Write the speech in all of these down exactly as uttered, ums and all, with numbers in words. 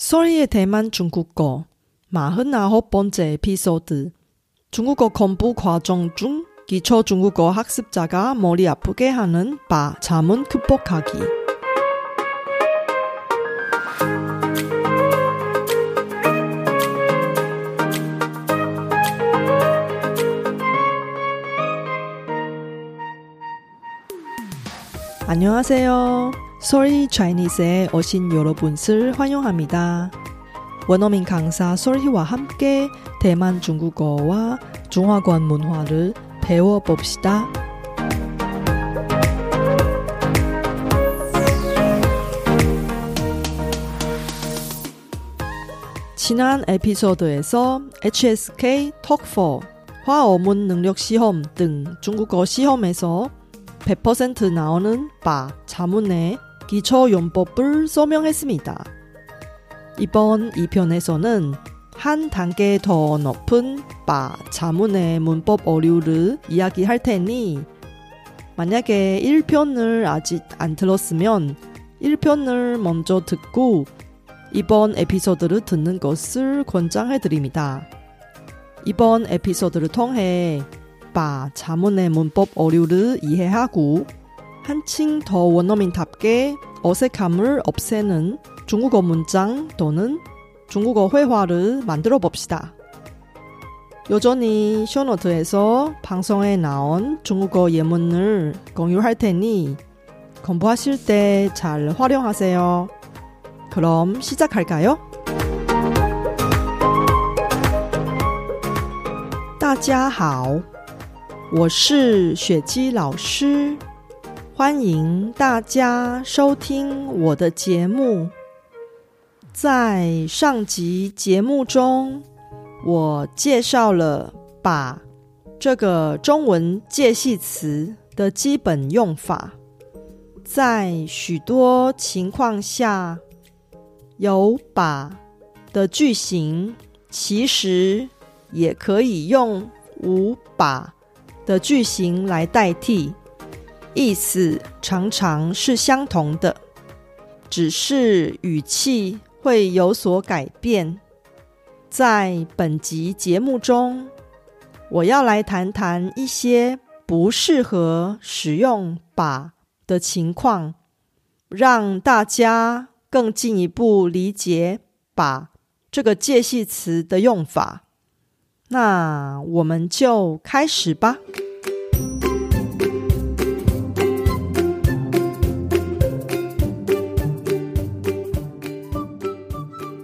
설희의 대만 중국어 사십구 번째 에피소드. 중국어 공부 과정 중 기초 중국어 학습자가 머리 아프게 하는 바 자문 극복하기. 안녕하세요. 설희 차이니스에 오신 여러분을 환영합니다. 원어민 강사 설희와 함께 대만 중국어와 중화권 문화를 배워봅시다. 지난 에피소드에서 에이치에스케이, 토크플, 화어문능력 시험 등 중국어 시험에서 백 퍼센트 나오는 바 자문의 기초용법을 설명했습니다. 이번 이 편에서는 한 단계 더 높은 바 자문의 문법 어려움을 이야기할 테니, 만약에 일 편을 아직 안 들었으면 일 편을 먼저 듣고 이번 에피소드를 듣는 것을 권장해드립니다. 이번 에피소드를 통해 바 자문의 문법 어려움을 이해하고 한층 더 원어민답게 어색함을 없애는 중국어 문장 또는 중국어 회화를 만들어 봅시다. 여전히 쇼노트에서 방송에 나온 중국어 예문을 공유할 테니 공부하실 때 잘 활용하세요. 그럼 시작할까요? 大家好，我是雪姬老师。 欢迎大家收听我的节目。在上集节目中，我介绍了把这个中文介系词的基本用法，在许多情况下，有把的句型其实也可以用无把的句型来代替。 意思常常是相同的，只是语气会有所改变。在本集节目中，我要来谈谈一些不适合使用把的情况，让大家更进一步理解把这个介系词的用法。那我们就开始吧。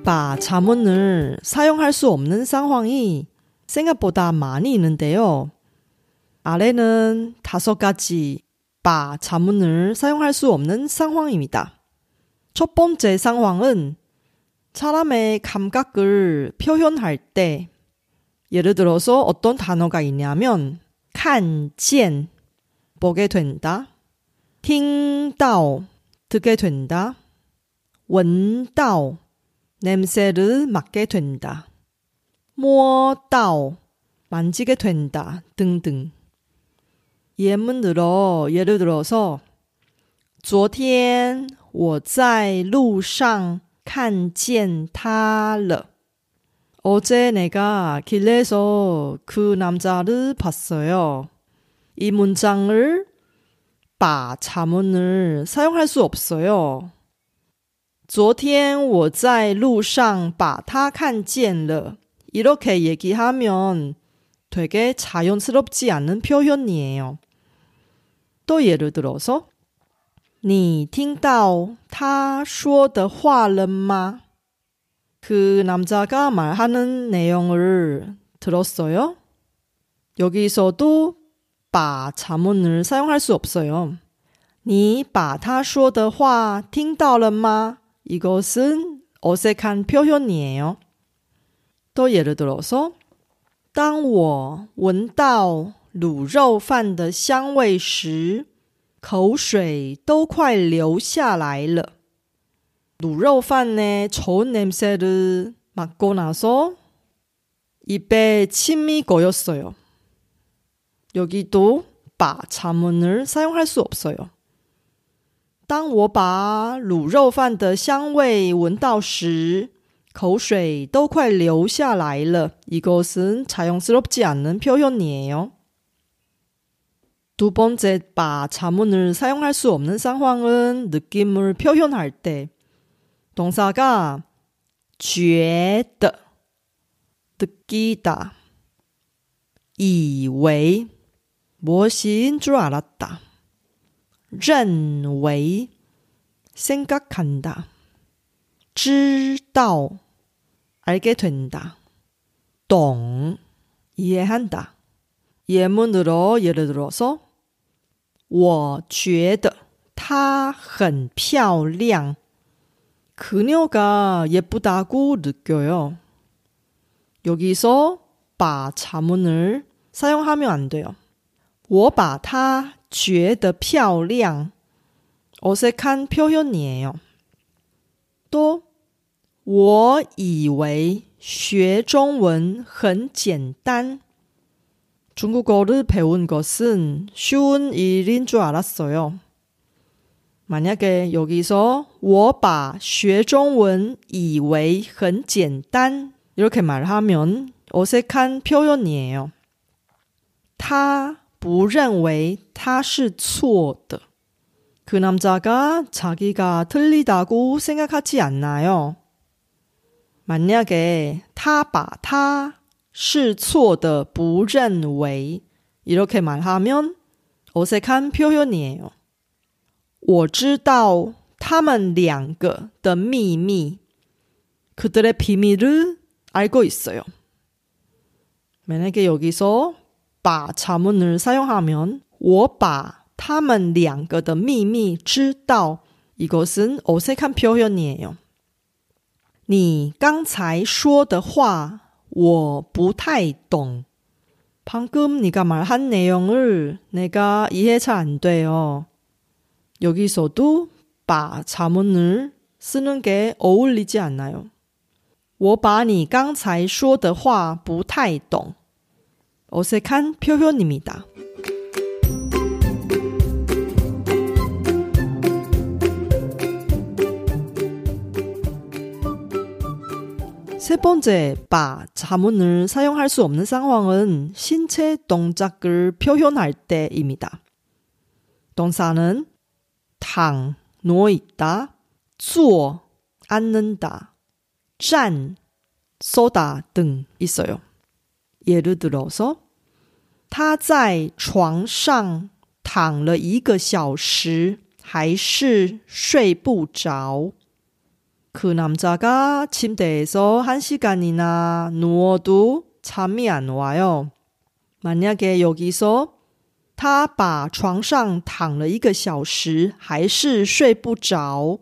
바 자문을 사용할 수 없는 상황이 생각보다 많이 있는데요. 아래는 다섯 가지 바 자문을 사용할 수 없는 상황입니다. 첫 번째 상황은 사람의 감각을 표현할 때, 예를 들어서 어떤 단어가 있냐면 看见, 보게 된다, 听到, 듣게 된다, 闻到, 냄새를 맡게 된다, 摸到, 만지게 된다 등등. 예문 들어 예를 들어서 昨天我在路上看见他了. 어제 내가 길에서 그 남자를 봤어요. 이 문장을 바 자문을 사용할 수 없어요. 昨天我在路上把他看见了. 이렇게 얘기하면 되게 자연스럽지 않은 표현이에요. 또 예를 들어서 你听到他说的话了吗? 그 남자가 말하는 내용을 들었어요? 여기서도 바 자문을 사용할 수 없어요. 你把他说的话听到了吗? 이것은 어색한 표현이에요. 또 예를 들어서 当我闻到卤肉饭的香味时口水都快流下来了.卤肉饭의 좋은 냄새를 맡고 나서 입에 침이 고였어요. 여기도 바 자문을 사용할 수 없어요. 当我把卤肉饭的香味闻到时口水都快流下来了. 이것은 자연스럽지 않은 표현이에요. 두 번째, 바 자문을 사용할 수 없는 상황은 느낌을 표현할 때 동사가 觉得, 느끼다, 以为, 무엇인 줄 알았다, 认为, 생각한다, 知道, 알게 된다, 懂, 이해한다. 예문으로 예를 들어서 我觉得她很漂亮. 그녀가 예쁘다고 느껴요. 여기서 把 자문을 사용하면 안 돼요. 我把她觉得漂亮. 어색한 표현이에요. 또 我以为学中文很简单. 중국어를 배운 것은 쉬운 일인 줄 알았어요. 만약에 여기서 我把学中文以为很简单 이렇게 말하면 어색한 표현이에요. 他不认为他是错的. 그 남자가 자기가 틀리다고 생각하지 않나요? 만약에 他把他 是错的不认为 이렇게 말하면 어색한 표현이에요. 我知道他们两个的秘密. 그들의 비밀을 알고 있어요. 만약에 여기서 把 자문을 사용하면 我把他们两个的秘密知道 이것은 어색한 표현이에요. 你刚才说的话 我不太懂. 방금 네가 말한 내용을 내가 이해 잘 안 돼요. 여기서도 把 자문을 쓰는 게 어울리지 않아요. 我把你刚才说的话不太懂. 어색한 표현입니다. 세 번째, 바 자문을 사용할 수 없는 상황은 신체 동작을 표현할 때입니다. 동사는 躺, 누워있다, 坐, 앉는다, 站, 쏘다 등 있어요. 예를 들어서 他在床上躺了一个小时还是睡不着. 그 남자가 침대에서 한 시간이나 누워도 잠이 안 와요. 만약에 여기서 他把床上躺了一个小时还是睡不着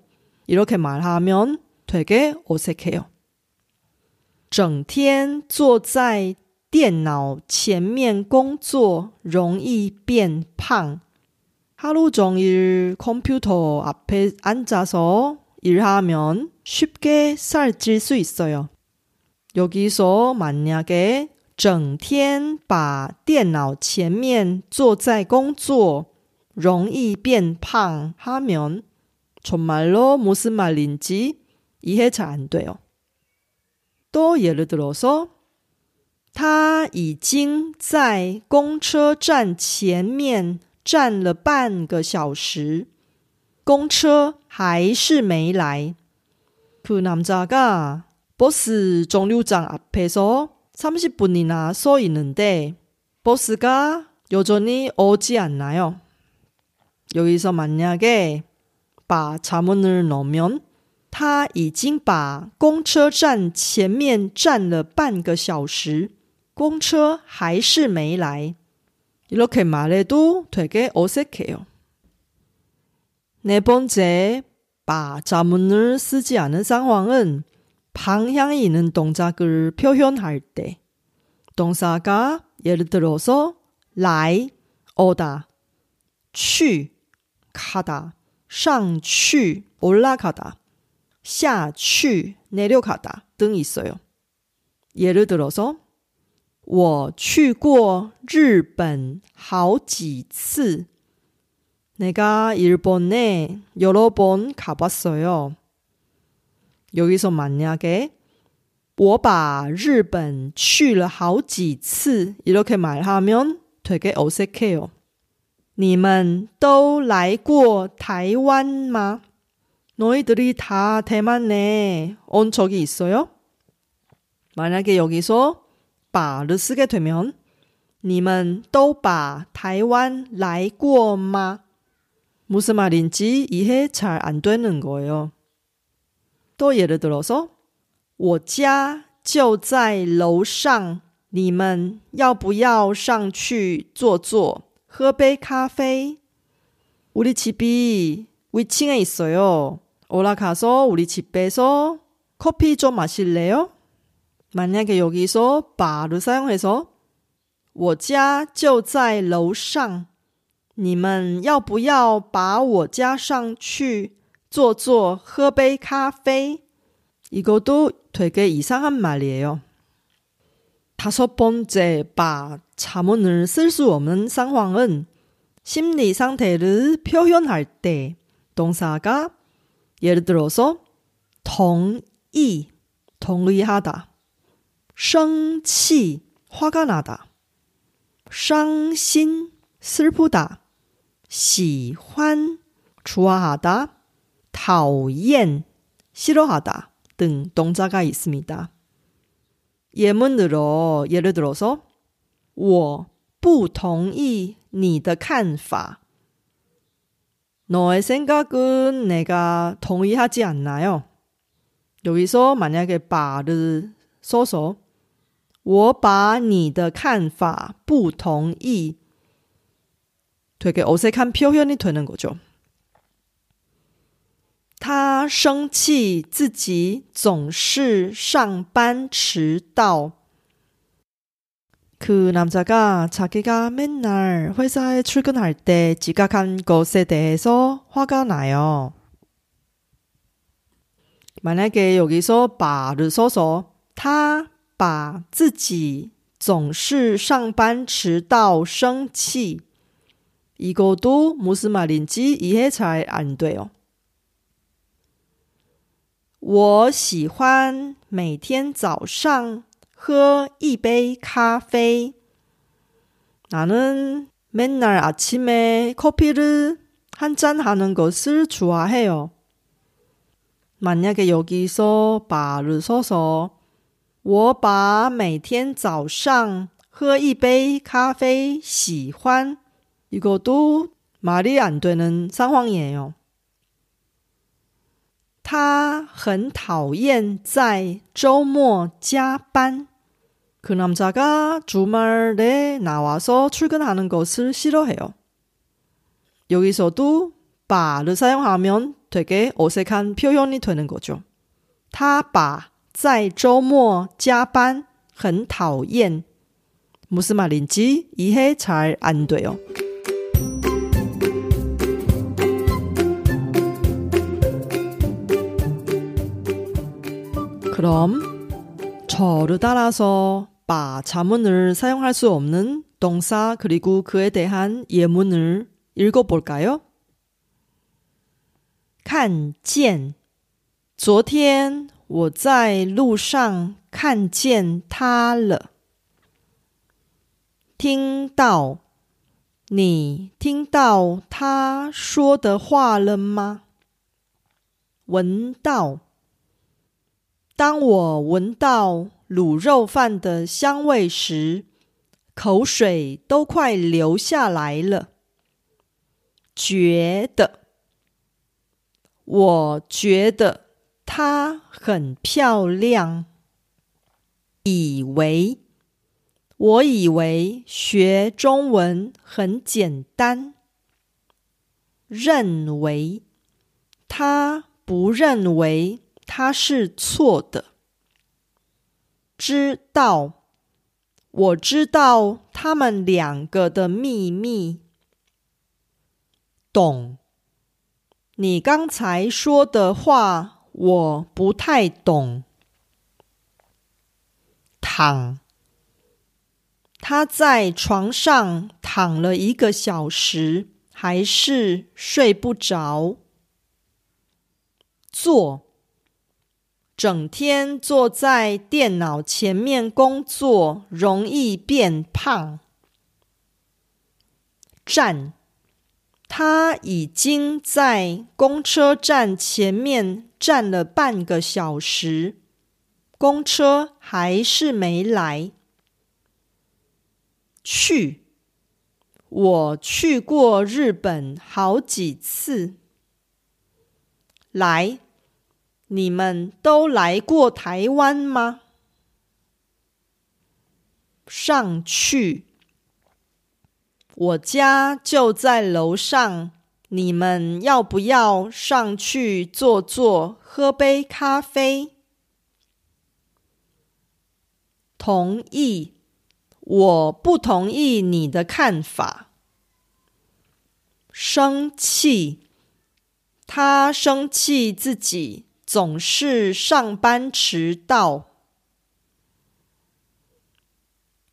이렇게 말하면 되게 어색해요. 整天坐在电脑前面工作容易变胖. 하루 종일 컴퓨터 앞에 앉아서 일하면 쉽게 살찔 수 있어요. 여기서 만약에 整天把电脑前面坐在工作容易变胖 하면 정말로 무슨 말인지 이해 잘 안 돼요. 또 예를 들어서 他已经在公车站前面站了半个小时. 公车还是没来. 그 남자가 버스 정류장 앞에서 삼십 분이나 서 있는데 버스가 여전히 오지 않나요? 여기서 만약에 把 자문을 넣으면 他已经把公车站前面站了半个小时, 公车还是没来. 이렇게 말해도 되게 어색해요. 네 번째, 바 자문을 쓰지 않은 상황은 방향이 있는 동작을 표현할 때 동사가 예를 들어서 来, 오다, 去, 가다, 上去, 올라가다, 下去, 내려가다 등 있어요. 예를 들어서 我去过日本好几次. 내가 일본에 여러 번 가봤어요. 여기서 만약에 我把日本去了好几次. 이렇게 말하면 되게 어색해요. 你们都来过台湾吗? 너희들이 다 대만에 온 적이 있어요? 만약에 여기서 바를 쓰게 되면 你们都把台湾来过吗? 무슨 말인지 이해 잘 안 되는 거예요. 또 예를 들어서 我家就在楼上你们要不要上去坐坐喝杯咖啡? 우리 집이 위층에 있어요. 올라가서 우리 집에서 커피 좀 마실래요? 만약에 여기서 바를 사용해서 我家就在楼上你们要不要把我家上去坐坐喝杯咖啡? 이것도 되게 이상한 말이에요. 다섯 번째 바 자문을 쓸 수 없는 상황은 심리 상태를 표현할 때 동사가 예를 들어서 동의, 동의하다, 生气, 화가 나다, 伤心, 슬프다, 喜欢, 좋아하다, 讨厌, 싫어하다 등 동사가 있습니다. 예문으로 예를 들어서 我不同意你的看法. 너의 생각은 내가 동의하지 않나요? 여기서 만약에 바를 써서 我把你的看法不同意 되게 어색한 표현이 되는 거죠. 他生气自己总是上班迟到. 그 남자가 자기가 맨날 회사에 출근할 때 지각한 것에 대해서 화가 나요. 만약에 여기서 바를 써서 他把自己总是上班迟到生气. 이것도 무슨 말인지 이해 잘 안 돼요. 我喜欢每天早上喝一杯咖啡. 나는 맨날 아침에 커피를 한잔 하는 것을 좋아해요. 만약에 여기서 바를 써서 我把每天早上喝一杯咖啡喜欢. 이것도 말이 안 되는 상황이에요. 他很讨厌在周末加班. 그 남자가 주말에 나와서 출근하는 것을 싫어해요. 여기서도 바를 사용하면 되게 어색한 표현이 되는 거죠. 他把在周末加班很讨厌. 무슨 말인지 이해 잘 안 돼요. 그럼 저를 따라서 바 자문을 사용할 수 없는 동사 그리고 그에 대한 예문을 읽어볼까요? 看见昨天我在路上看见他了. 听到你听到他说的话了吗? 闻到 当我闻到卤肉饭的香味时口水都快流下来了. 觉得我觉得她很漂亮. 以为我以为学中文很简单. 认为她不认为 他是错的知道我知道他们两个的秘密. 懂你刚才说的话我不太懂. 躺他在床上躺了一个小时还是睡不着. 坐整天坐在电脑前面工作容易变胖。 站，他已经在公车站前面站了半个小时， 公车还是没来。 去，我去过日本好几次。 来， 你们都来过台湾吗？ 上去，我家就在楼上，你们要不要上去坐坐喝杯咖啡？ 同意，我不同意你的看法。 生气，他生气自己 总是上班迟到。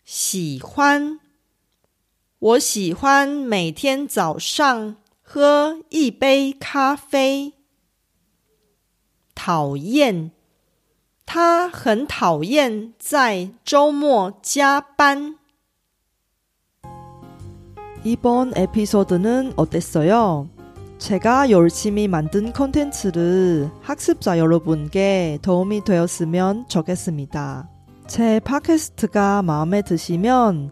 喜欢，我喜欢每天早上喝一杯咖啡。 讨厌，他很讨厌在周末加班。 이번 에피소드는 어땠어요? 제가 열심히 만든 콘텐츠를 학습자 여러분께 도움이 되었으면 좋겠습니다. 제 팟캐스트가 마음에 드시면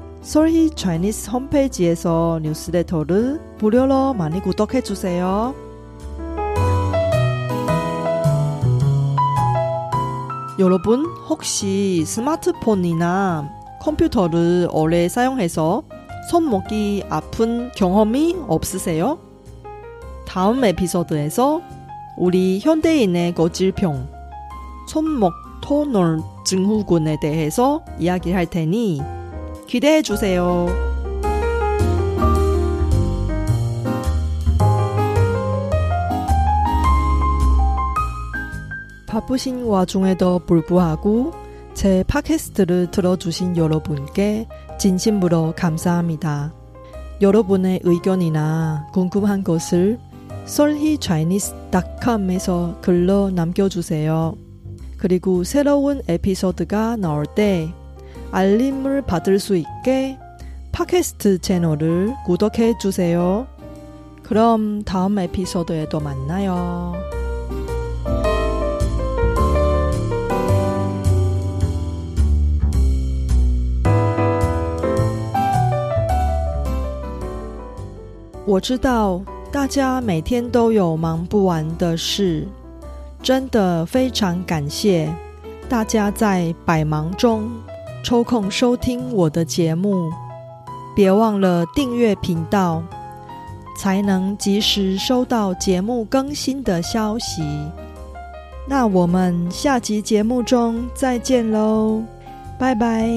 설희 차이니스 홈페이지에서 뉴스레터를 무료로 많이 구독해주세요. 여러분 혹시 스마트폰이나 컴퓨터를 오래 사용해서 손목이 아픈 경험이 없으세요? 다음 에피소드에서 우리 현대인의 거칠병, 손목 터널 증후군에 대해서 이야기할 테니 기대해 주세요. 바쁘신 와중에도 불구하고 제 팟캐스트를 들어주신 여러분께 진심으로 감사합니다. 여러분의 의견이나 궁금한 것을 설희 차이니스 닷컴에서 글로 남겨주세요. 그리고 새로운 에피소드가 나올 때 알림을 받을 수 있게 팟캐스트 채널을 구독해주세요. 그럼 다음 에피소드에도 만나요. (我知道) 大家每天都有忙不完的事，真的非常感谢大家在百忙中抽空收听我的节目，别忘了订阅频道，才能及时收到节目更新的消息。那我们下集节目中再见喽，拜拜。